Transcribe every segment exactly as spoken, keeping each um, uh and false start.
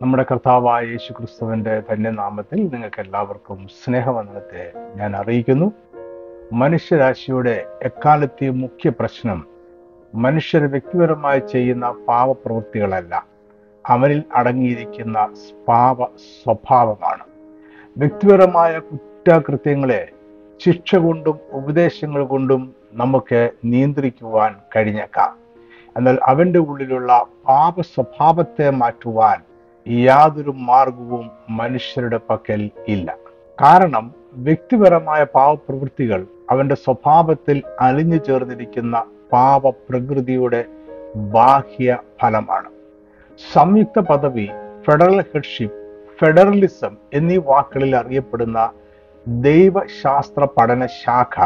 നമ്മുടെ കർത്താവായ യേശു ക്രിസ്തുവിൻ്റെ ധന്യനാമത്തിൽ നിങ്ങൾക്ക് എല്ലാവർക്കും സ്നേഹവന്ദനത്തെ ഞാൻ അറിയിക്കുന്നു. മനുഷ്യരാശിയുടെ എക്കാലത്തെ മുഖ്യ പ്രശ്നം മനുഷ്യർ വ്യക്തിപരമായി ചെയ്യുന്ന പാപപ്രവൃത്തികളല്ല, അവനിൽ അടങ്ങിയിരിക്കുന്ന പാപ സ്വഭാവമാണ്. വ്യക്തിപരമായ കുറ്റകൃത്യങ്ങളെ ശിക്ഷ കൊണ്ടും ഉപദേശങ്ങൾ കൊണ്ടും നമുക്ക് നിയന്ത്രിക്കുവാൻ കഴിഞ്ഞേക്കാം. എന്നാൽ അവൻ്റെ ഉള്ളിലുള്ള പാപ സ്വഭാവത്തെ മാറ്റുവാൻ യാതൊരു മാർഗവും മനുഷ്യരുടെ പക്കൽ ഇല്ല. കാരണം വ്യക്തിപരമായ പാപപ്രവൃത്തികൾ അവൻ്റെ സ്വഭാവത്തിൽ അലിഞ്ഞു ചേർന്നിരിക്കുന്ന പാപപ്രകൃതിയുടെ ബാഹ്യ ഫലമാണ്. സംയുക്ത പദവി, ഫെഡറൽ ഹെഡ്ഷിപ്പ്, ഫെഡറലിസം എന്നീ വാക്കുകളിൽ അറിയപ്പെടുന്ന ദൈവശാസ്ത്ര പഠന ശാഖ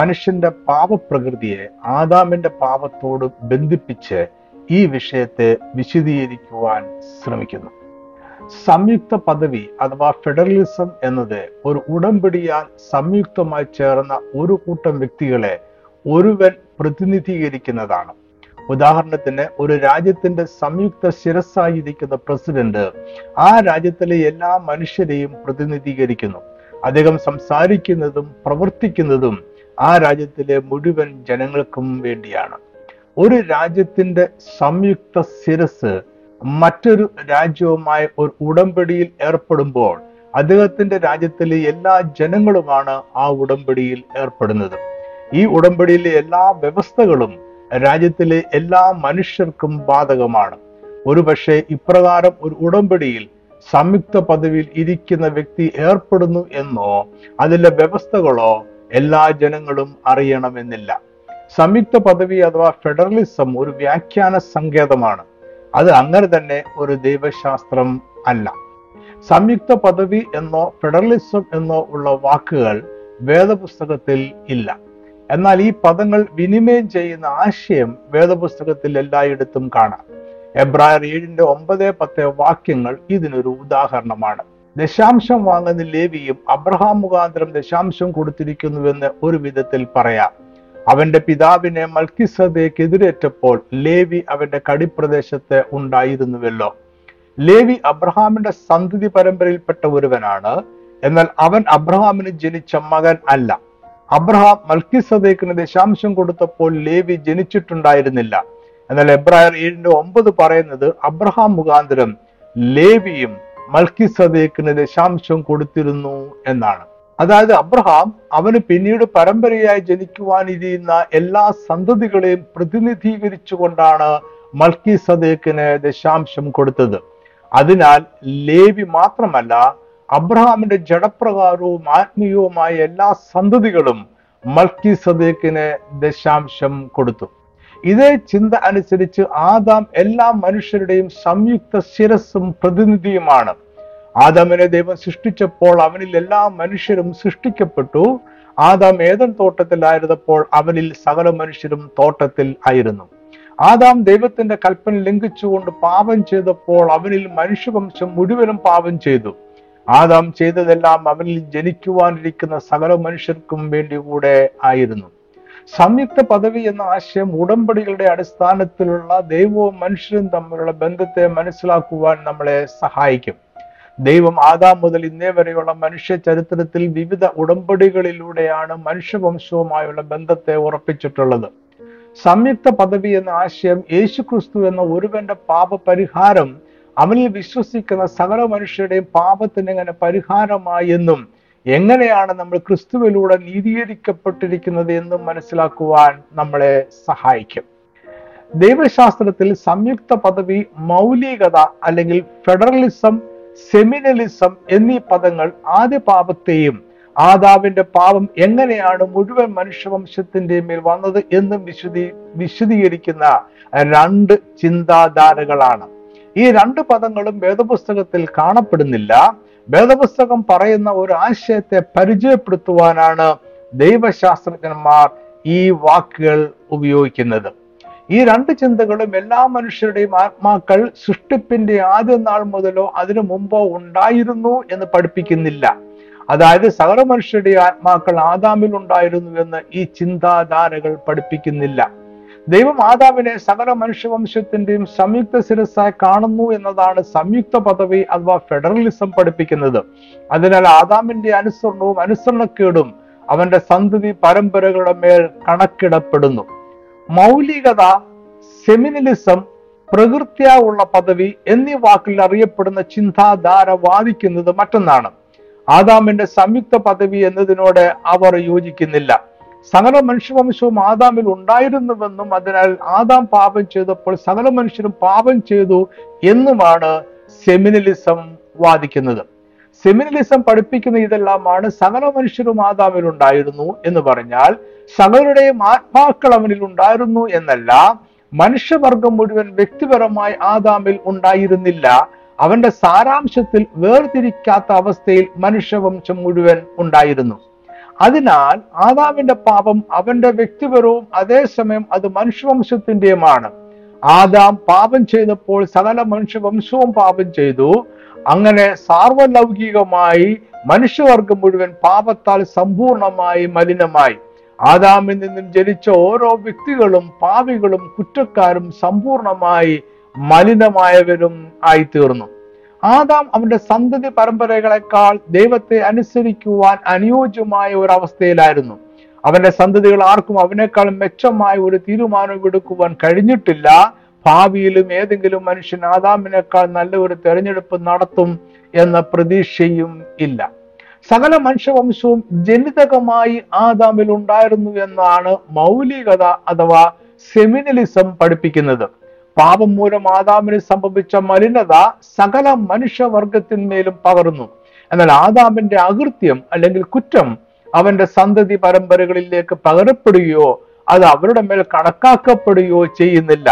മനുഷ്യന്റെ പാപപ്രകൃതിയെ ആദാമിന്റെ പാപത്തോട് ബന്ധിപ്പിച്ച് ഈ വിഷയത്തെ വിശദീകരിക്കുവാൻ ശ്രമിക്കുന്നു. സംയുക്ത പദവി അഥവാ ഫെഡറലിസം എന്നത് ഒരു ഉടമ്പടിയാൽ സംയുക്തമായി ചേർന്ന ഒരു കൂട്ടം വ്യക്തികളെ ഒരുവൻ പ്രതിനിധീകരിക്കുന്നതാണ്. ഉദാഹരണത്തിന്, ഒരു രാജ്യത്തിന്റെ സംയുക്ത ശിരസ്സായിരിക്കുന്ന പ്രസിഡന്റ് ആ രാജ്യത്തിലെ എല്ലാ മനുഷ്യരെയും പ്രതിനിധീകരിക്കുന്നു. അദ്ദേഹം സംസാരിക്കുന്നതും പ്രവർത്തിക്കുന്നതും ആ രാജ്യത്തിലെ മുഴുവൻ ജനങ്ങൾക്കും വേണ്ടിയാണ്. ഒരു രാജ്യത്തിന്റെ സംയുക്ത ശിരസ് മറ്റൊരു രാജ്യവുമായി ഒരു ഉടമ്പടിയിൽ ഏർപ്പെടുമ്പോൾ അദ്ദേഹത്തിന്റെ രാജ്യത്തിലെ എല്ലാ ജനങ്ങളുമാണ് ആ ഉടമ്പടിയിൽ ഏർപ്പെടുന്നത്. ഈ ഉടമ്പടിയിലെ എല്ലാ വ്യവസ്ഥകളും രാജ്യത്തിലെ എല്ലാ മനുഷ്യർക്കും ബാധകമാണ്. ഒരുപക്ഷെ ഇപ്രകാരം ഒരു ഉടമ്പടിയിൽ സംയുക്ത പദവിയിൽ ഇരിക്കുന്ന വ്യക്തി ഏർപ്പെടുന്നു എന്നോ അതിലെ വ്യവസ്ഥകളോ എല്ലാ ജനങ്ങളും അറിയണമെന്നില്ല. സംയുക്ത പദവി അഥവാ ഫെഡറലിസം ഒരു വ്യാഖ്യാന സങ്കേതമാണ്. അത് അങ്ങനെ തന്നെ ഒരു ദൈവശാസ്ത്രം അല്ല. സംയുക്ത പദവി എന്നോ ഫെഡറലിസം എന്നോ ഉള്ള വാക്കുകൾ വേദപുസ്തകത്തിൽ ഇല്ല. എന്നാൽ ഈ പദങ്ങൾ വിനിമയം ചെയ്യുന്ന ആശയം വേദപുസ്തകത്തിൽ എല്ലായിടത്തും കാണാം. എബ്രായർ ഏഴിന്റെ ഒമ്പത് പത്ത് വാക്യങ്ങൾ ഇതിനൊരു ഉദാഹരണമാണ്. ദശാംശം വാങ്ങുന്ന ലേവിയും അബ്രഹാം മുഖാന്തരം ദശാംശം കൊടുത്തിരിക്കുന്നുവെന്ന് ഒരു വിധത്തിൽ പറയാം. അവന്റെ പിതാവിനെ മൽക്കിസദേക്കെതിരേറ്റപ്പോൾ ലേവി അവന്റെ കടിപ്രദേശത്ത് ഉണ്ടായിരുന്നുവല്ലോ. ലേവി അബ്രഹാമിന്റെ സന്തതി പരമ്പരയിൽപ്പെട്ട ഒരുവനാണ്. എന്നാൽ അവൻ അബ്രഹാമിന് ജനിച്ച മകൻ അല്ല. അബ്രഹാം മൽക്കിസദേക്കിന് ദശാംശം കൊടുത്തപ്പോൾ ലേവി ജനിച്ചിട്ടുണ്ടായിരുന്നില്ല. എന്നാൽ എബ്രായർ ഏഴിന്റെ ഒമ്പത് പറയുന്നത് അബ്രഹാം മുഖാന്തരം ലേവിയും മൽക്കിസദേക്കിന് ദശാംശം കൊടുത്തിരുന്നു എന്നാണ്. അതായത് അബ്രഹാം അവന് പിന്നീട് പരമ്പരയായി ജനിക്കുവാനിരിക്കുന്ന എല്ലാ സന്തതികളെയും പ്രതിനിധീകരിച്ചു കൊണ്ടാണ് മൽക്കിസദേക്കിന് ദശാംശം കൊടുത്തത്. അതിനാൽ ലേവി മാത്രമല്ല, അബ്രഹാമിന്റെ ജഡപ്രകാരവും ആത്മീയവുമായ എല്ലാ സന്തതികളും മൽക്കിസദേക്കിന് ദശാംശം കൊടുത്തു. ഇതേ ചിന്ത അനുസരിച്ച് ആദാം എല്ലാ മനുഷ്യരുടെയും സംയുക്ത ശിരസ്സും പ്രതിനിധിയുമാണ്. ആദാമിനെ ദൈവം സൃഷ്ടിച്ചപ്പോൾ അവനിൽ എല്ലാ മനുഷ്യരും സൃഷ്ടിക്കപ്പെട്ടു. ആദാം ഏദൻ തോട്ടത്തിലായിരുന്നപ്പോൾ അവനിൽ സകല മനുഷ്യരും തോട്ടത്തിൽ ആയിരുന്നു. ആദാം ദൈവത്തിന്റെ കൽപ്പന ലംഘിച്ചുകൊണ്ട് പാപം ചെയ്തപ്പോൾ അവനിൽ മനുഷ്യവംശം മുഴുവനും പാപം ചെയ്തു. ആദാം ചെയ്തതെല്ലാം അവനിൽ ജനിക്കുവാനിരിക്കുന്ന സകല മനുഷ്യർക്കും വേണ്ടി കൂടെ ആയിരുന്നു. സംയുക്ത പദവി എന്ന ആശയം ഉടമ്പടികളുടെ അടിസ്ഥാനത്തിലുള്ള ദൈവവും മനുഷ്യരും തമ്മിലുള്ള ബന്ധത്തെ മനസ്സിലാക്കുവാൻ നമ്മളെ സഹായിക്കും. ദൈവം ആദാം മുതൽ ഇന്നേ വരെയുള്ള മനുഷ്യ ചരിത്രത്തിൽ വിവിധ ഉടമ്പടികളിലൂടെയാണ് മനുഷ്യവംശവുമായുള്ള ബന്ധത്തെ ഉറപ്പിച്ചിട്ടുള്ളത്. സംയുക്ത പദവി എന്ന ആശയം യേശുക്രിസ്തു എന്ന ഒരുവന്റെ പാപപരിഹാരം അവനിൽ വിശ്വസിക്കുന്ന സകല മനുഷ്യരുടെയും പാപത്തിന് എങ്ങനെ പരിഹാരമായി എന്നും എങ്ങനെയാണ് നമ്മൾ ക്രിസ്തുവിലൂടെ നീതീകരിക്കപ്പെട്ടിരിക്കുന്നത് എന്നും മനസ്സിലാക്കുവാൻ നമ്മളെ സഹായിക്കും. ദൈവശാസ്ത്രത്തിൽ സംയുക്ത പദവി, മൗലികത അല്ലെങ്കിൽ ഫെഡറലിസം, സെമിനലിസം എന്നീ പദങ്ങൾ ആദ്യ പാപത്തെയും ആദാമിന്റെ പാപം എങ്ങനെയാണ് മുഴുവൻ മനുഷ്യവംശത്തിന്റെ മേൽ വന്നത് എന്നും വിശദീ വിശദീകരിക്കുന്ന രണ്ട് ചിന്താധാരകളാണ്. ഈ രണ്ട് പദങ്ങളും വേദപുസ്തകത്തിൽ കാണപ്പെടുന്നില്ല. വേദപുസ്തകം പറയുന്ന ഒരു ആശയത്തെ പരിചയപ്പെടുത്തുവാനാണ് ദൈവശാസ്ത്രജ്ഞന്മാർ ഈ വാക്കുകൾ ഉപയോഗിക്കുന്നത്. ഈ രണ്ട് ചിന്തകളും എല്ലാ മനുഷ്യരുടെയും ആത്മാക്കൾ സൃഷ്ടിപ്പിന്റെ ആദ്യ നാൾ മുതലോ അതിനു മുമ്പോ ഉണ്ടായിരുന്നു എന്ന് പഠിപ്പിക്കുന്നില്ല. അതായത് സകല മനുഷ്യരുടെ ആത്മാക്കൾ ആദാമിൽ ഉണ്ടായിരുന്നു എന്ന് ഈ ചിന്താധാരകൾ പഠിപ്പിക്കുന്നില്ല. ദൈവമാതാവിനെ സകല മനുഷ്യവംശത്തിന്റെയും സംയുക്ത ശിരസ്സായി കാണുന്നു എന്നതാണ് സംയുക്ത പദവി അഥവാ ഫെഡറലിസം പഠിപ്പിക്കുന്നത്. അതിനാൽ ആദാമിന്റെ അനുസരണവും അനുസരണക്കേടും അവന്റെ സന്തതി പരമ്പരകളുടെ മേൽ കണക്കിടപ്പെടുന്നു. മൗലികത, സെമിനിലിസം, പ്രകൃത്യാ ഉള്ള പദവി എന്നീ വാക്കിൽ അറിയപ്പെടുന്ന ചിന്താധാര വാദിക്കുന്നത് മറ്റൊന്നാണ്. ആദാമിന്റെ സംയുക്ത പദവി എന്നതിനോട് അവർ യോജിക്കുന്നില്ല. സകല മനുഷ്യവംശവും ആദാമിൽ ഉണ്ടായിരുന്നുവെന്നും അതിനാൽ ആദാം പാപം ചെയ്തപ്പോൾ സകല മനുഷ്യരും പാപം ചെയ്തു എന്നുമാണ് സെമിനിലിസം വാദിക്കുന്നത്. സെമിനിലിസം പഠിപ്പിക്കുന്ന ഇതെല്ലാമാണ് സകല മനുഷ്യരും ആദാമിൽ ഉണ്ടായിരുന്നു എന്ന് പറഞ്ഞാൽ സകലരുടെയും ആത്മാക്കൾ അവനിൽ ഉണ്ടായിരുന്നു എന്നല്ല. മനുഷ്യവർഗം മുഴുവൻ വ്യക്തിപരമായി ആദാമിൽ ഉണ്ടായിരുന്നില്ല. അവന്റെ സാരാംശത്തിൽ വേർതിരിക്കാത്ത അവസ്ഥയിൽ മനുഷ്യവംശം മുഴുവൻ ഉണ്ടായിരുന്നു. അതിനാൽ ആദാമിന്റെ പാപം അവന്റെ വ്യക്തിപരവും അതേസമയം അത് മനുഷ്യവംശത്തിന്റെയുമാണ്. ആദാം പാപം ചെയ്തപ്പോൾ സകല മനുഷ്യവംശവും പാപം ചെയ്തു. അങ്ങനെ സാർവലൗകികമായി മനുഷ്യവർഗം മുഴുവൻ പാപത്താൽ സമ്പൂർണമായി മലിനമായി. ആദാമിൽ നിന്നും ജനിച്ച ഓരോ വ്യക്തികളും പാപികളും കുറ്റക്കാരും സമ്പൂർണമായി മലിനമായവരും ആയിത്തീർന്നു. ആദാം അവന്റെ സന്തതി പരമ്പരകളെക്കാൾ ദൈവത്തെ അനുസരിക്കുവാൻ അനുയോജ്യമായ ഒരവസ്ഥയിലായിരുന്നു. അവന്റെ സന്തതികൾ ആർക്കും അവനേക്കാൾ മെച്ചമായ ഒരു തീരുമാനം എടുക്കുവാൻ കഴിഞ്ഞിട്ടില്ല. ഭാവിയിലും ഏതെങ്കിലും മനുഷ്യൻ ആദാമിനേക്കാൾ നല്ല ഒരു തെരഞ്ഞെടുപ്പ് നടത്തും എന്ന പ്രതീക്ഷയും ഇല്ല. സകല മനുഷ്യവംശവും ജനിതകമായി ആദാമിൽ ഉണ്ടായിരുന്നു എന്നാണ് മൗലികത അഥവാ സെമിനിലിസം പഠിപ്പിക്കുന്നത്. പാപം മൂലം ആദാമിന് സംഭവിച്ച മലിനത സകല മനുഷ്യവർഗത്തിന്മേലും പകർന്നു. എന്നാൽ ആദാമിന്റെ അകൃത്യം അല്ലെങ്കിൽ കുറ്റം അവന്റെ സന്തതി പരമ്പരകളിലേക്ക് പകരപ്പെടുകയോ അത് അവരുടെ മേൽ കണക്കാക്കപ്പെടുകയോ ചെയ്യുന്നില്ല.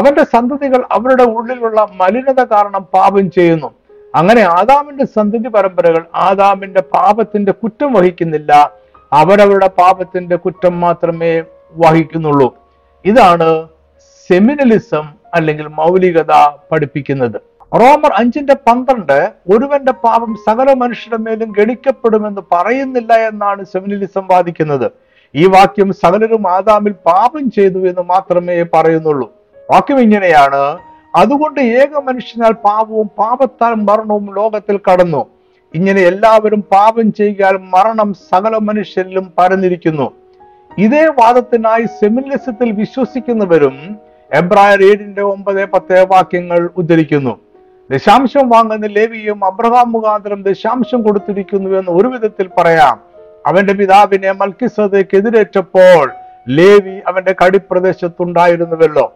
അവന്റെ സന്തതികൾ അവരുടെ ഉള്ളിലുള്ള മലിനത കാരണം പാപം ചെയ്യുന്നു. അങ്ങനെ ആദാമിന്റെ സന്തതി പരമ്പരകൾ ആദാമിന്റെ പാപത്തിന്റെ കുറ്റം വഹിക്കുന്നില്ല. അവരവരുടെ പാപത്തിന്റെ കുറ്റം മാത്രമേ വഹിക്കുന്നുള്ളൂ. ഇതാണ് സെമിനിലിസം അല്ലെങ്കിൽ മൗലികത പഠിപ്പിക്കുന്നത്. റോമർ അഞ്ചിന്റെ പന്ത്രണ്ട് ഒരുവന്റെ പാപം സകല മനുഷ്യരുടെ മേലും ഗണിക്കപ്പെടുമെന്ന് പറയുന്നില്ല എന്നാണ് സെമിനിലിസം വാദിക്കുന്നത്. ഈ വാക്യം സകലരും ആദാമിൽ പാപം ചെയ്തു എന്ന് മാത്രമേ പറയുന്നുള്ളൂ. വാക്യം ഇങ്ങനെയാണ്: അതുകൊണ്ട് ഏക മനുഷ്യനാൽ പാപവും പാപത്താൽ മരണവും ലോകത്തിൽ കടന്നു. ഇങ്ങനെ എല്ലാവരും പാപം ചെയ്താൽ മരണം സകല മനുഷ്യരിലും പരന്നിരിക്കുന്നു. ഇതേ വാദത്തിനായി സെമിനിലിസത്തിൽ വിശ്വസിക്കുന്നവരും എബ്രായർ ഏഴിന്റെ ഒമ്പത് പത്ത് വാക്യങ്ങൾ ഉദ്ധരിക്കുന്നു. ദശാംശം വാങ്ങുന്ന ലേവിയും അബ്രഹാം മുഖാന്തരം ദശാംശം കൊടുത്തിരിക്കുന്നു എന്ന് ഒരു വിധത്തിൽ പറയാം. അവന്റെ പിതാവിനെ മൽക്കിസേദെക്ക് എതിരേറ്റപ്പോൾ ലേവി അവന്റെ കടിപ്രദേശത്തുണ്ടായിരുന്നുവല്ലോ.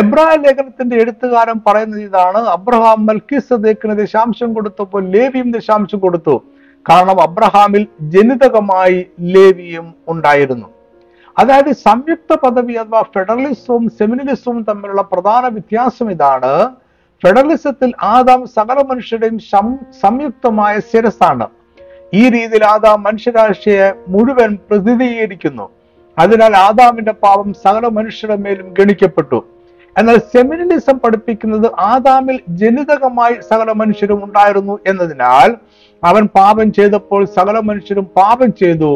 എബ്രായ ലേഖനത്തിന്റെ എഴുത്തുകാരൻ പറയുന്നത് ഇതാണ്: അബ്രഹാം മൽക്കിസേദെക്കിന് ദശാംശം കൊടുത്തപ്പോൾ ലേവിയും ദശാംശം കൊടുത്തു. കാരണം അബ്രഹാമിൽ ജനിതകമായി ലേവിയും ഉണ്ടായിരുന്നു. അതായത് സംയുക്ത പദവി അഥവാ ഫെഡറലിസവും സെമിനിലിസവും തമ്മിലുള്ള പ്രധാന വ്യത്യാസം ഇതാണ്. ഫെഡറലിസത്തിൽ ആദാം സകല മനുഷ്യരുടെയും സംയുക്തമായ ശിരസ്സാണ്. ഈ രീതിയിൽ ആദാം മനുഷ്യരാശിയെ മുഴുവൻ പ്രതിനിധീകരിക്കുന്നു. അതിനാൽ ആദാമിന്റെ പാപം സകല മനുഷ്യരുടെ മേലും ഗണിക്കപ്പെട്ടു. എന്നാൽ സെമിനിലിസം പഠിപ്പിക്കുന്നത് ആദാമിൽ ജനിതകമായി സകല മനുഷ്യരും ഉണ്ടായിരുന്നു എന്നതിനാൽ അവൻ പാപം ചെയ്തപ്പോൾ സകല മനുഷ്യരും പാപം ചെയ്തു.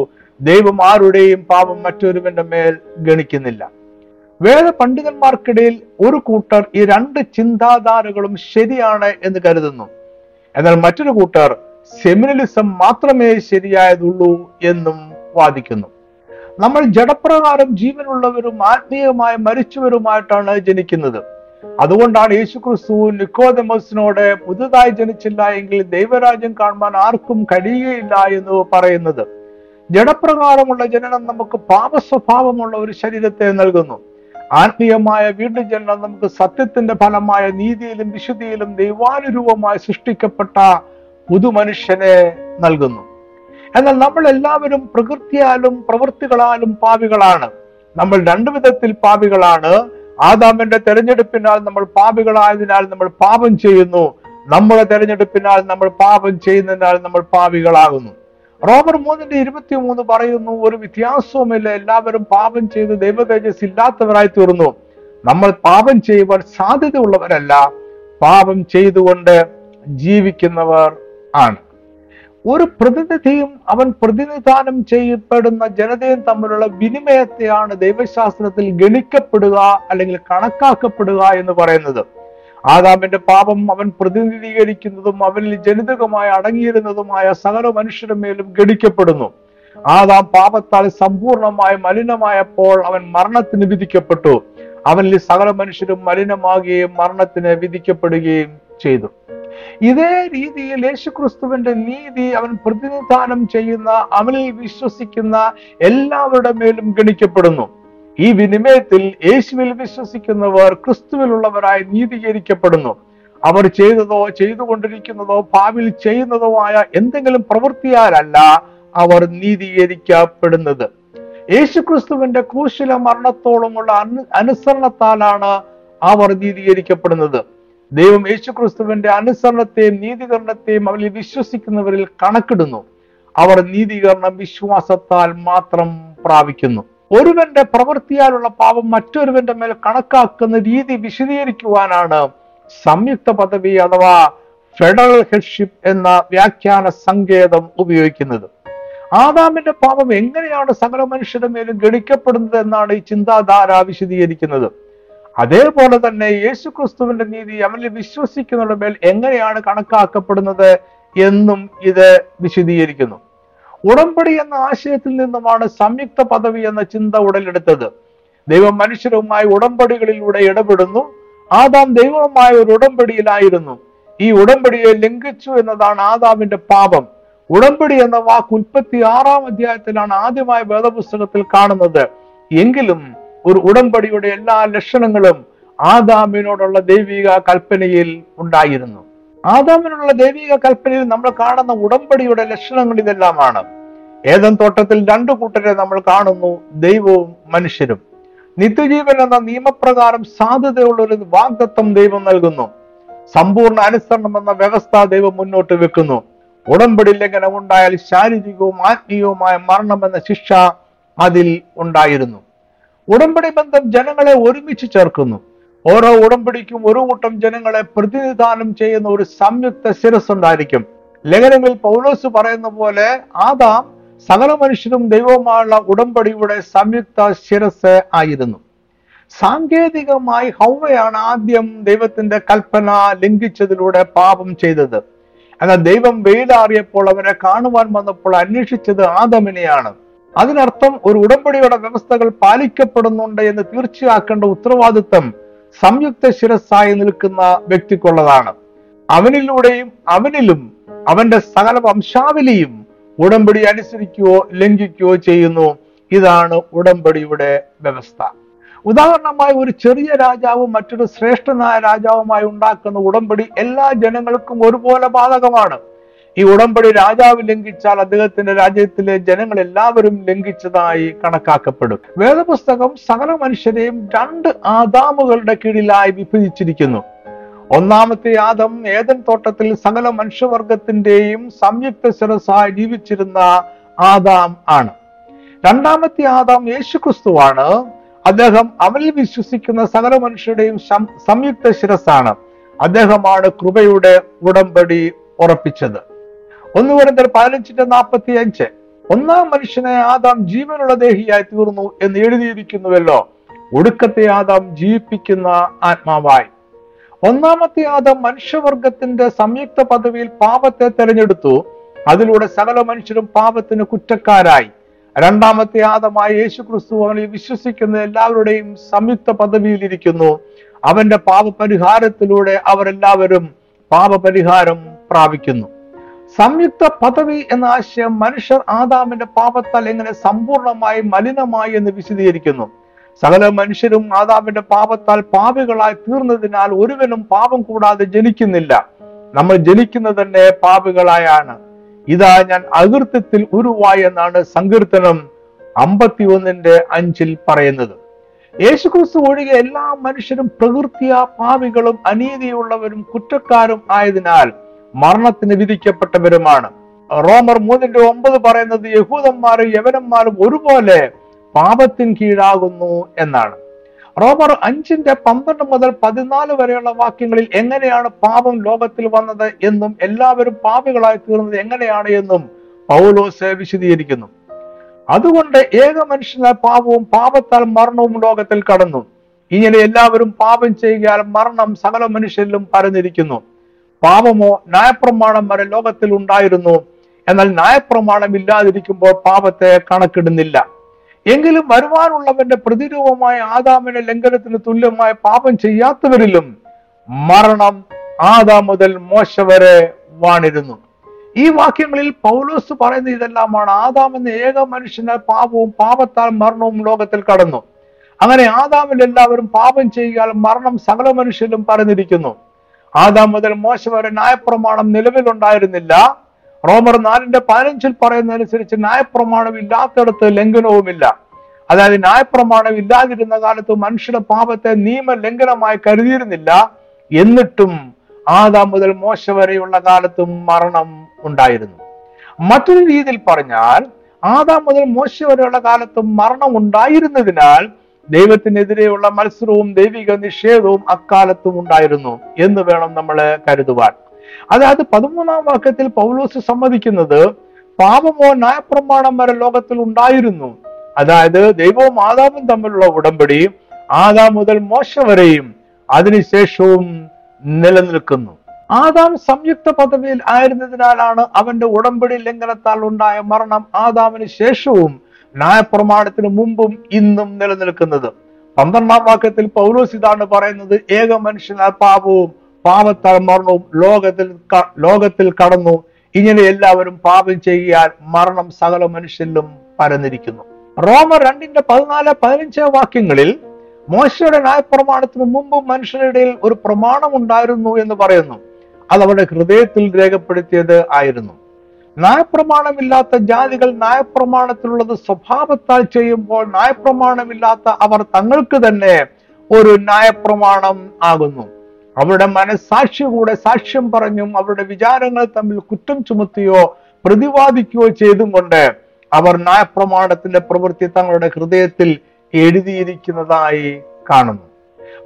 ദൈവം ആരുടെയും പാപം മറ്റൊരുവന്റെ മേൽ ഗണിക്കുന്നില്ല. വേദ പണ്ഡിതന്മാർക്കിടയിൽ ഒരു കൂട്ടർ ഈ രണ്ട് ചിന്താധാരകളും ശരിയാണ് എന്ന് കരുതുന്നു. എന്നാൽ മറ്റൊരു കൂട്ടർ സെമിനിലിസം മാത്രമേ ശരിയായതുള്ളൂ എന്നും വാദിക്കുന്നു. നമ്മൾ ജഡപ്രകാരം ജീവനുള്ളവരും ആത്മീയമായി മരിച്ചവരുമായിട്ടാണ് ജനിക്കുന്നത്. അതുകൊണ്ടാണ് യേശുക്രിസ്തു നിക്കോദെമോസിനോട് പുതുതായി ജനിച്ചില്ല എങ്കിൽ ദൈവരാജ്യം കാണുവാൻ ആർക്കും കഴിയുകയില്ല എന്ന് പറയുന്നത്. ജഡപ്രകാരമുള്ള ജനനം നമുക്ക് പാപസ്വഭാവമുള്ള ഒരു ശരീരത്തെ നൽകുന്നു. ആത്മീയമായ വീണ്ടും ജനനം നമുക്ക് സത്യത്തിന്റെ ഫലമായ നീതിയിലും വിശുദ്ധിയിലും ദൈവാനുരൂപമായി സൃഷ്ടിക്കപ്പെട്ട പുതുമനുഷ്യനെ നൽകുന്നു. എന്നാൽ നമ്മൾ എല്ലാവരും പ്രകൃതിയാലും പ്രവൃത്തികളാലും പാപികളാണ്. നമ്മൾ രണ്ടു വിധത്തിൽ പാപികളാണ്. ആദാമിന്റെ തെരഞ്ഞെടുപ്പിനാൽ നമ്മൾ പാപികളായതിനാൽ നമ്മൾ പാപം ചെയ്യുന്നു. നമ്മുടെ തെരഞ്ഞെടുപ്പിനാൽ നമ്മൾ പാപം ചെയ്യുന്നതിനാൽ നമ്മൾ പാപികളാകുന്നു. റോമർ മൂന്നിന്റെ ഇരുപത്തി മൂന്ന് പറയുന്നു: ഒരു വ്യത്യാസവുമില്ല, എല്ലാവരും പാപം ചെയ്ത് ദൈവതേജസ് ഇല്ലാത്തവരായി തീർന്നു. നമ്മൾ പാപം ചെയ്യുവാൻ സാധ്യതയുള്ളവരല്ല, പാപം ചെയ്തുകൊണ്ട് ജീവിക്കുന്നവർ ആണ്. ഒരു പ്രതിനിധിയും അവൻ പ്രതിനിധാനം ചെയ്യപ്പെടുന്ന ജനതയും തമ്മിലുള്ള വിനിമയത്തെയാണ് ദൈവശാസ്ത്രത്തിൽ ഗണിക്കപ്പെടുക അല്ലെങ്കിൽ കണക്കാക്കപ്പെടുക എന്ന് പറയുന്നത്. ആദാമിന്റെ പാപം അവൻ പ്രതിനിധീകരിക്കുന്നതും അവനിൽ ജനിതകമായി അടങ്ങിയിരുന്നതുമായ സകല മനുഷ്യരുടെ മേലും ഗണിക്കപ്പെടുന്നു. ആദാം പാപത്താൽ സമ്പൂർണമായി മലിനമായപ്പോൾ അവൻ മരണത്തിന് വിധിക്കപ്പെട്ടു. അവനിൽ സകല മനുഷ്യരും മലിനമാകുകയും മരണത്തിന് വിധിക്കപ്പെടുകയും ചെയ്തു. ഇതേ രീതിയിൽ യേശുക്രിസ്തുവിന്റെ നീതി അവൻ പ്രതിനിധാനം ചെയ്യുന്ന അവനിൽ വിശ്വസിക്കുന്ന എല്ലാവരുടെ മേലും ഗണിക്കപ്പെടുന്നു. ഈ വിനിമയത്തിൽ യേശുവിൽ വിശ്വസിക്കുന്നവർ ക്രിസ്തുവിലുള്ളവരായി നീതീകരിക്കപ്പെടുന്നു. അവർ ചെയ്തതോ ചെയ്തുകൊണ്ടിരിക്കുന്നതോ ഭാവിയിൽ ചെയ്യുന്നതോ ആയ എന്തെങ്കിലും പ്രവൃത്തിയാലല്ല അവർ നീതീകരിക്കപ്പെടുന്നത്. യേശുക്രിസ്തുവിന്റെ ക്രൂശില മരണത്തോളമുള്ള അനു അനുസരണത്താലാണ് അവർ നീതീകരിക്കപ്പെടുന്നത്. ദൈവം യേശുക്രിസ്തുവിന്റെ അനുസരണത്തെയും നീതീകരണത്തെയും അവരിൽ വിശ്വസിക്കുന്നവരിൽ കണക്കിടുന്നു. അവർ നീതീകരണം വിശ്വാസത്താൽ മാത്രം പ്രാപിക്കുന്നു. ഒരുവന്റെ പ്രവൃത്തിയാലുള്ള പാപം മറ്റൊരുവന്റെ മേൽ കണക്കാക്കുന്ന രീതി വിശദീകരിക്കുവാനാണ് സംയുക്ത പദവി അഥവാ ഫെഡറൽ ഹെഡ്ഷിപ്പ് എന്ന വ്യാഖ്യാന സങ്കേതം ഉപയോഗിക്കുന്നത്. ആദാമിന്റെ പാപം എങ്ങനെയാണ് സകല മനുഷ്യരുടെ മേലും ഗണിക്കപ്പെടുന്നത് എന്നാണ് ഈ ചിന്താധാര വിശദീകരിക്കുന്നത്. അതേപോലെ തന്നെ യേശുക്രിസ്തുവിന്റെ നീതി അവനിൽ വിശ്വസിക്കുന്നവരുടെ മേൽ എങ്ങനെയാണ് കണക്കാക്കപ്പെടുന്നത് എന്നും ഇത് വിശദീകരിക്കുന്നു. ഉടമ്പടി എന്ന ആശയത്തിൽ നിന്നുമാണ് സംയുക്ത പദവി എന്ന ചിന്ത ഉടലെടുത്തത്. ദൈവം മനുഷ്യരുമായി ഉടമ്പടികളിലൂടെ ഇടപെടുന്നു. ആദാം ദൈവവുമായ ഒരു ഉടമ്പടിയിലായിരുന്നു. ഈ ഉടമ്പടിയെ ലംഘിച്ചു എന്നതാണ് ആദാമിന്റെ പാപം. ഉടമ്പടി എന്ന വാക്ക് ഉൽപ്പത്തി ആറാം അധ്യായത്തിലാണ് ആദ്യമായി വേദപുസ്തകത്തിൽ കാണുന്നത്. എങ്കിലും ഒരു ഉടമ്പടിയുടെ എല്ലാ ലക്ഷണങ്ങളും ആദാമിനോടുള്ള ദൈവിക കൽപ്പനയിൽ ഉണ്ടായിരുന്നു. ആദാമിനുള്ള ദൈവിക കൽപ്പനയിൽ നമ്മൾ കാണുന്ന ഉടമ്പടിയുടെ ലക്ഷണങ്ങൾ ഇതെല്ലാമാണ്. ഏദൻ തോട്ടത്തിൽ രണ്ടു കൂട്ടരെ നമ്മൾ കാണുന്നു, ദൈവവും മനുഷ്യരും. നിത്യജീവൻ എന്ന നിയമപ്രകാരം സാധ്യതയുള്ള ഒരു വാഗ്ദത്തം ദൈവം നൽകുന്നു. സമ്പൂർണ്ണ അനുസരണം എന്ന വ്യവസ്ഥ ദൈവം മുന്നോട്ട് വെക്കുന്നു. ഉടമ്പടി ലംഘനം ഉണ്ടായാൽ ശാരീരികവും ആത്മീയവുമായ മരണം എന്ന ശിക്ഷ അതിൽ ഉണ്ടായിരുന്നു. ഉടമ്പടി ബന്ധം ജനങ്ങളെ ഒരുമിച്ച് ചേർക്കുന്നു. ഓരോ ഉടമ്പടിക്കും ഒരു കൂട്ടം ജനങ്ങളെ പ്രതിനിധാനം ചെയ്യുന്ന ഒരു സംയുക്ത ശിരസ് ഉണ്ടായിരിക്കും. ലേഖനങ്ങളിൽ പൗലോസ് പറയുന്ന പോലെ ആദാം സകല മനുഷ്യരും ദൈവവുമായുള്ള ഉടമ്പടിയുടെ സംയുക്ത ശിരസ് ആയിരുന്നു. സാങ്കേതികമായി ഹൗവയാണ് ആദ്യം ദൈവത്തിന്റെ കൽപ്പന ലംഘിച്ചതിലൂടെ പാപം ചെയ്തത്. എന്നാൽ ദൈവം വെയിലാറിയപ്പോൾ അവരെ കാണുവാൻ വന്നപ്പോൾ അന്വേഷിച്ചത് ആദമിനെയാണ്. അതിനർത്ഥം ഒരു ഉടമ്പടിയുടെ വ്യവസ്ഥകൾ പാലിക്കപ്പെടുന്നുണ്ട് എന്ന് തീർച്ചയാക്കേണ്ട ഉത്തരവാദിത്വം സംയുക്ത ശിരസ്സായി നിൽക്കുന്ന വ്യക്തിക്കുള്ളതാണ്. അവനിലൂടെയും അവനിലും അവന്റെ സകല വംശാവലിയും ഉടമ്പടി അനുസരിക്കുകയോ ലംഘിക്കുകയോ ചെയ്യുന്നു. ഇതാണ് ഉടമ്പടിയുടെ വ്യവസ്ഥ. ഉദാഹരണമായി, ഒരു ചെറിയ രാജാവും മറ്റൊരു ശ്രേഷ്ഠനായ രാജാവുമായി ഉണ്ടാക്കുന്ന ഉടമ്പടി എല്ലാ ജനങ്ങൾക്കും ഒരുപോലെ ബാധകമാണ്. ഈ ഉടമ്പടി രാജാവ് ലംഘിച്ചാൽ അദ്ദേഹത്തിന്റെ രാജ്യത്തിലെ ജനങ്ങൾ എല്ലാവരും ലംഘിച്ചതായി കണക്കാക്കപ്പെടും. വേദപുസ്തകം സകല മനുഷ്യരെയും രണ്ട് ആദാമുകളുടെ കീഴിലായി വിഭജിച്ചിരിക്കുന്നു. ഒന്നാമത്തെ ആദം ഏദൻ തോട്ടത്തിൽ സകല മനുഷ്യവർഗത്തിന്റെയും സംയുക്ത ശിരസായി ജീവിച്ചിരുന്ന ആദാം ആണ്. രണ്ടാമത്തെ ആദാം യേശുക്രിസ്തുവാണ്. അദ്ദേഹം അവനിൽ വിശ്വസിക്കുന്ന സകല മനുഷ്യരുടെയും സംയുക്ത ശിരസാണ്. അദ്ദേഹമാണ് കൃപയുടെ ഉടമ്പടി ഉറപ്പിച്ചത്. ഒന്ന് കൊരിന്ത്യർ പതിനഞ്ചിന്റെ നാൽപ്പത്തി അഞ്ച് ഒന്നാം മനുഷ്യനെ ആദാം ജീവനുള്ള ദേഹിയായി തീർന്നു എന്ന് എഴുതിയിരിക്കുന്നുവല്ലോ, ഒടുക്കത്തെ ആദാം ജീവിപ്പിക്കുന്ന ആത്മാവായി. ഒന്നാമത്തെ ആദാം മനുഷ്യവർഗത്തിന്റെ സംയുക്ത പദവിയിൽ പാപത്തെ തെരഞ്ഞെടുത്തു. അതിലൂടെ സകല മനുഷ്യരും പാപത്തിന് കുറ്റക്കാരായി. രണ്ടാമത്തെ ആദമായ യേശുക്രിസ്തു അവനിൽ വിശ്വസിക്കുന്ന എല്ലാവരുടെയും സംയുക്ത പദവിയിലിരിക്കുന്നു. അവന്റെ പാപപരിഹാരത്തിലൂടെ അവരെല്ലാവരും പാപപരിഹാരം പ്രാപിക്കുന്നു. സംയുക്ത പദവി എന്ന ആശയം മനുഷ്യർ ആദാമിന്റെ പാപത്താൽ എങ്ങനെ സമ്പൂർണമായി മലിനമായി എന്ന് വിശദീകരിക്കുന്നു. സകല മനുഷ്യരും ആദാമിന്റെ പാപത്താൽ പാപികളായി തീർന്നതിനാൽ ഒരുവനും പാപം കൂടാതെ ജനിക്കുന്നില്ല. നമ്മൾ ജനിക്കുന്നത് തന്നെ പാപികളായാണ്. ഇതാ ഞാൻ അകൃത്യത്തിൽ ഉരുവായി എന്നാണ് സങ്കീർത്തനം അമ്പത്തി ഒന്നിന്റെ അഞ്ചിൽ പറയുന്നത്. യേശുക്രിസ്തു ഒഴികെ എല്ലാ മനുഷ്യരും പ്രകൃതിയാ പാപികളും അനീതിയുള്ളവരും കുറ്റക്കാരും ആയതിനാൽ മരണത്തിന് വിധിക്കപ്പെട്ടവരുമാണ്. റോമർ മൂന്നിന്റെ ഒമ്പത് പറയുന്നത് യഹൂദന്മാരും യവനന്മാരും ഒരുപോലെ പാപത്തിന് കീഴാകുന്നു എന്നാണ്. റോമർ അഞ്ചിന്റെ പന്ത്രണ്ട് മുതൽ പതിനാല് വരെയുള്ള വാക്യങ്ങളിൽ എങ്ങനെയാണ് പാപം ലോകത്തിൽ വന്നത് എന്നും എല്ലാവരും പാപികളായി തീർന്നത് എങ്ങനെയാണ് എന്നും പൗലോസ് വിശദീകരിക്കുന്നു. അതുകൊണ്ട് ഏക മനുഷ്യനാൽ പാപവും പാപത്താൽ മരണവും ലോകത്തിൽ കടന്നു. ഇങ്ങനെ എല്ലാവരും പാപം ചെയ്യുകയാൽ മരണം സകല മനുഷ്യരിലും പരന്നിരിക്കുന്നു. പാപമോ ന്യായപ്രമാണം വരെ ലോകത്തിൽ ഉണ്ടായിരുന്നു. എന്നാൽ ന്യായപ്രമാണം ഇല്ലാതിരിക്കുമ്പോൾ പാപത്തെ കണക്കിടുന്നില്ല. എങ്കിലും വരുവാനുള്ളവന്റെ പ്രതിരൂപമായ ആദാമിന്റെ ലംഘനത്തിന് തുല്യമായ പാപം ചെയ്യാത്തവരിലും മരണം ആദാം മുതൽ മോശ വരെ വാണിരുന്നു. ഈ വാക്യങ്ങളിൽ പൗലോസ് പറയുന്ന ഇതെല്ലാമാണ്. ആദാം എന്ന ഏക മനുഷ്യനാൽ പാപവും പാപത്താൽ മരണവും ലോകത്തിൽ കടന്നു. അങ്ങനെ ആദാമിൽ എല്ലാവരും പാപം ചെയ്യുകയാൽ മരണം സകല മനുഷ്യരിലും പരന്നിരിക്കുന്നു. ആദാം മുതൽ മോശ വരെ ന്യായപ്രമാണം നിലവിലുണ്ടായിരുന്നില്ല. റോമർ നാലിന്റെ പതിനഞ്ചിൽ പറയുന്നതനുസരിച്ച് ന്യായപ്രമാണം ഇല്ലാത്തടത്ത് ലംഘനവുമില്ല. അതായത് ന്യായപ്രമാണം ഇല്ലാതിരുന്ന കാലത്ത് മനുഷ്യരുടെ പാപത്തെ നിയമലംഘനമായി കരുതിയിരുന്നില്ല. എന്നിട്ടും ആദാം മുതൽ മോശ വരെയുള്ള കാലത്തും മരണം ഉണ്ടായിരുന്നു. മറ്റൊരു രീതിയിൽ പറഞ്ഞാൽ ആദാം മുതൽ മോശ വരെയുള്ള കാലത്തും മരണം ഉണ്ടായിരുന്നതിനാൽ ദൈവത്തിനെതിരെയുള്ള മത്സരവും ദൈവിക നിഷേധവും അക്കാലത്തും ഉണ്ടായിരുന്നു എന്ന് വേണം നമ്മൾ കരുതുവാൻ. അതായത് പതിമൂന്നാം വാക്യത്തിൽ പൗലോസ് സമ്മതിക്കുന്നത് പാപമോ ന്യായപ്രമാണം വരെ ലോകത്തിൽ ഉണ്ടായിരുന്നു. അതായത് ദൈവവും ആദാമും തമ്മിലുള്ള ഉടമ്പടി ആദാം മുതൽ മോശ വരെയും അതിനുശേഷവും നിലനിൽക്കുന്നു. ആദാം സംയുക്ത പദവിയിൽ ആയിരുന്നതിനാലാണ് അവന്റെ ഉടമ്പടി ലംഘനത്താൽ ഉണ്ടായ മരണം ആദാമിന് ശേഷവും ന്യായപ്രമാണത്തിന് മുമ്പും ഇന്നും നിലനിൽക്കുന്നത്. പന്ത്രണ്ടാം വാക്യത്തിൽ പൗലോസ് ഇതാണ് പറയുന്നത്: ഏക മനുഷ്യനാൽ പാപവും പാപത്താൽ മരണവും ലോകത്തിൽ ലോകത്തിൽ കടന്നു. ഇങ്ങനെ എല്ലാവരും പാപം ചെയ്യാൻ മരണം സകല മനുഷ്യരിലും പരന്നിരിക്കുന്നു. റോമർ രണ്ടിന്റെ പതിനാല് പതിനഞ്ച് വാക്യങ്ങളിൽ മോശയുടെ ന്യായപ്രമാണത്തിന് മുമ്പും മനുഷ്യരുടെയിൽ ഒരു പ്രമാണം ഉണ്ടായിരുന്നു എന്ന് പറയുന്നു. അത് അവരുടെ ഹൃദയത്തിൽ രേഖപ്പെടുത്തിയത് ആയിരുന്നു. ന്യായപ്രമാണമില്ലാത്ത ജാതികൾ ന്യായപ്രമാണത്തിലുള്ളത് സ്വഭാവത്താൽ ചെയ്യുമ്പോൾ ന്യായപ്രമാണമില്ലാത്ത അവർ തങ്ങൾക്ക് തന്നെ ഒരു ന്യായപ്രമാണം ആകുന്നു. അവരുടെ മനസ്സാക്ഷി കൂടെ സാക്ഷ്യം പറഞ്ഞും അവരുടെ വിചാരങ്ങൾ തമ്മിൽ കുറ്റം ചുമത്തിയോ പ്രതിവാദിക്കുകയോ ചെയ്തും കൊണ്ട് അവർ ന്യായപ്രമാണത്തിന്റെ പ്രവൃത്തി തങ്ങളുടെ ഹൃദയത്തിൽ എഴുതിയിരിക്കുന്നതായി കാണുന്നു.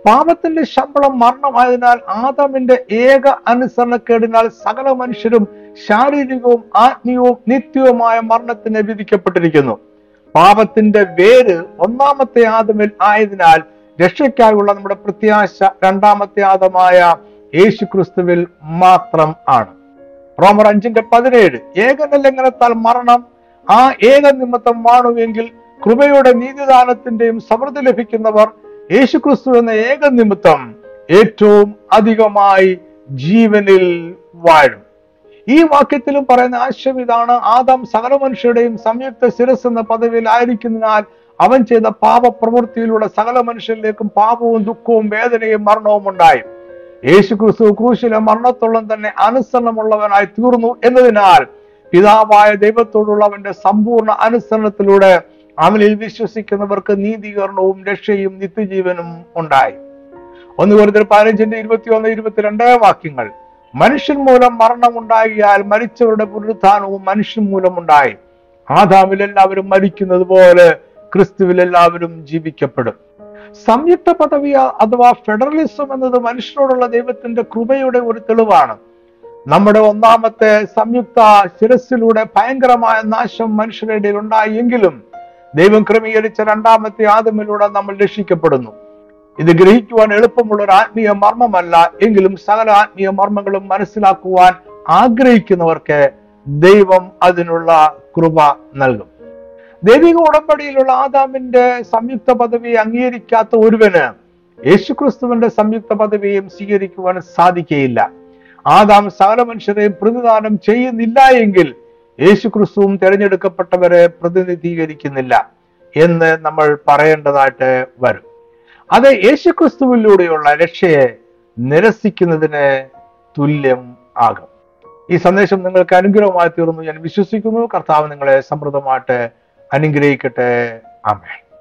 പാപത്തിന്റെ ശമ്പളം മരണമായതിനാൽ ആദാമിന്റെ ഏക അനുസരണക്കേടിനാൽ സകല മനുഷ്യരും ശാരീരികവും ആത്മീയവും നിത്യവുമായ മരണത്തിന് വിധിക്കപ്പെട്ടിരിക്കുന്നു. പാപത്തിന്റെ വേര് ഒന്നാമത്തെ ആദമിൽ ആയതിനാൽ രക്ഷയ്ക്കായുള്ള നമ്മുടെ പ്രത്യാശ രണ്ടാമത്തെ ആദമായ യേശു ക്രിസ്തുവിൽ മാത്രം ആണ്. റോമർ അഞ്ചിന്റെ പതിനേഴ് ഏകന്റെ ലംഘനത്താൽ മരണം ആ ഏക നിമിത്തം വാണുവെങ്കിൽ കൃപയുടെ നീതിദാനത്തിന്റെയും സമൃദ്ധി ലഭിക്കുന്നവർ യേശു ക്രിസ്തു എന്ന ഏക നിമിത്തം ഏറ്റവും അധികമായി ജീവനിൽ വാഴും. ഈ വാക്യത്തിലും പറയുന്ന ആശയം ഇതാണ്. ആദാം സകല മനുഷ്യരുടെയും സംയുക്ത ശിരസ് എന്ന പദവിയിൽ ആയിരിക്കുന്നതിനാൽ അവൻ ചെയ്ത പാപപ്രവൃത്തിയിലൂടെ സകല മനുഷ്യരിലേക്കും പാപവും ദുഃഖവും വേദനയും മരണവും ഉണ്ടായി. യേശു ക്രിസ്തു ക്രൂശിലെ മരണത്തോളം തന്നെ അനുസരണമുള്ളവനായി തീർന്നു എന്നതിനാൽ പിതാവായ ദൈവത്തോടുള്ള അവന്റെ സമ്പൂർണ്ണ അനുസരണത്തിലൂടെ അവനിൽ വിശ്വസിക്കുന്നവർക്ക് നീതീകരണവും രക്ഷയും നിത്യജീവനും ഉണ്ടായി. ഒന്ന് കൊരിന്ത്യർ പതിനഞ്ചിന്റെ ഇരുപത്തി ഒന്ന് ഇരുപത്തിരണ്ട് വാക്യങ്ങൾ: മനുഷ്യൻ മൂലം മരണം ഉണ്ടാകിയാൽ മരിച്ചവരുടെ പുനരുത്ഥാനവും മനുഷ്യൻ മൂലം ഉണ്ടായി. ആദാമിൽ എല്ലാവരും മരിക്കുന്നത് പോലെ ക്രിസ്തുവിൽ എല്ലാവരും ജീവിക്കപ്പെടും. സംയുക്ത പദവി അഥവാ ഫെഡറലിസം എന്നത് മനുഷ്യനോടുള്ള ദൈവത്തിന്റെ കൃപയുടെ ഒരു തെളിവാണ്. നമ്മുടെ ഒന്നാമത്തെ സംയുക്ത ശിരസ്സിലൂടെ ഭയങ്കരമായ നാശം മനുഷ്യരുടെ ഇടയിൽ ഉണ്ടായി എങ്കിലും ദൈവം ക്രമീകരിച്ച രണ്ടാമത്തെ ആദമിലൂടെ നമ്മൾ രക്ഷിക്കപ്പെടുന്നു. ഇത് ഗ്രഹിക്കുവാൻ എളുപ്പമുള്ള ഒരു ആത്മീയ മർമ്മമല്ല. എങ്കിലും സകല ആത്മീയ മർമ്മങ്ങളും മനസ്സിലാക്കുവാൻ ആഗ്രഹിക്കുന്നവർക്ക് ദൈവം അതിനുള്ള കൃപ നൽകും. ദൈവിക ഉടമ്പടിയിലുള്ള ആദാമിന്റെ സംയുക്ത പദവിയെ അംഗീകരിക്കാത്ത ഒരുവന് യേശുക്രിസ്തുവിന്റെ സംയുക്ത പദവിയെയും സ്വീകരിക്കുവാൻ സാധിക്കുകയില്ല. ആദാം സകല മനുഷ്യരെയും പ്രതിദാനം ചെയ്യുന്നില്ല എങ്കിൽ യേശുക്രിസ്തുവും തിരഞ്ഞെടുക്കപ്പെട്ടവരെ പ്രതിനിധീകരിക്കുന്നില്ല എന്ന് നമ്മൾ പറയേണ്ടതായിട്ട് വരും. അത് യേശുക്രിസ്തുവിലൂടെയുള്ള രക്ഷയെ നിരസിക്കുന്നതിന് തുല്യം ആകും. ഈ സന്ദേശം നിങ്ങൾക്ക് അനുഗ്രഹമായി തീർന്നു ഞാൻ വിശ്വസിക്കുന്നു. കർത്താവ് നിങ്ങളെ സമൃദ്ധമായിട്ട് അനുഗ്രഹിക്കട്ടെ. ആമേൻ.